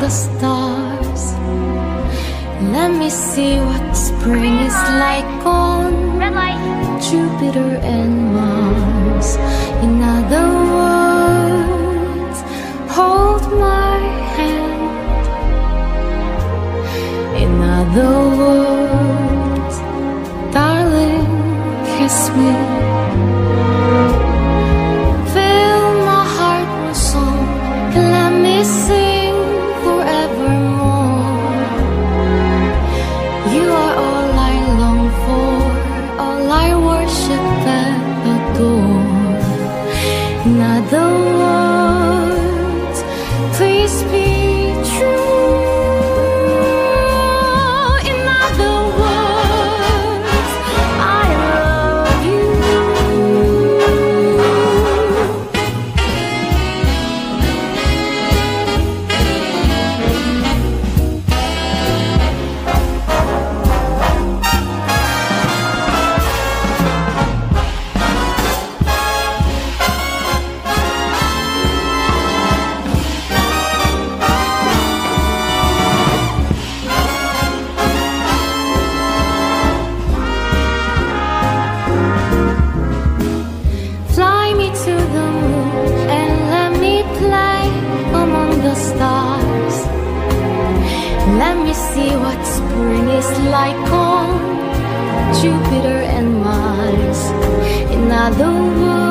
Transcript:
the stars. Let me see what spring is like on Jupiter and Mars. In other words, hold my hand. In other words, darling, kiss me. Jupiter and Mars, in other words.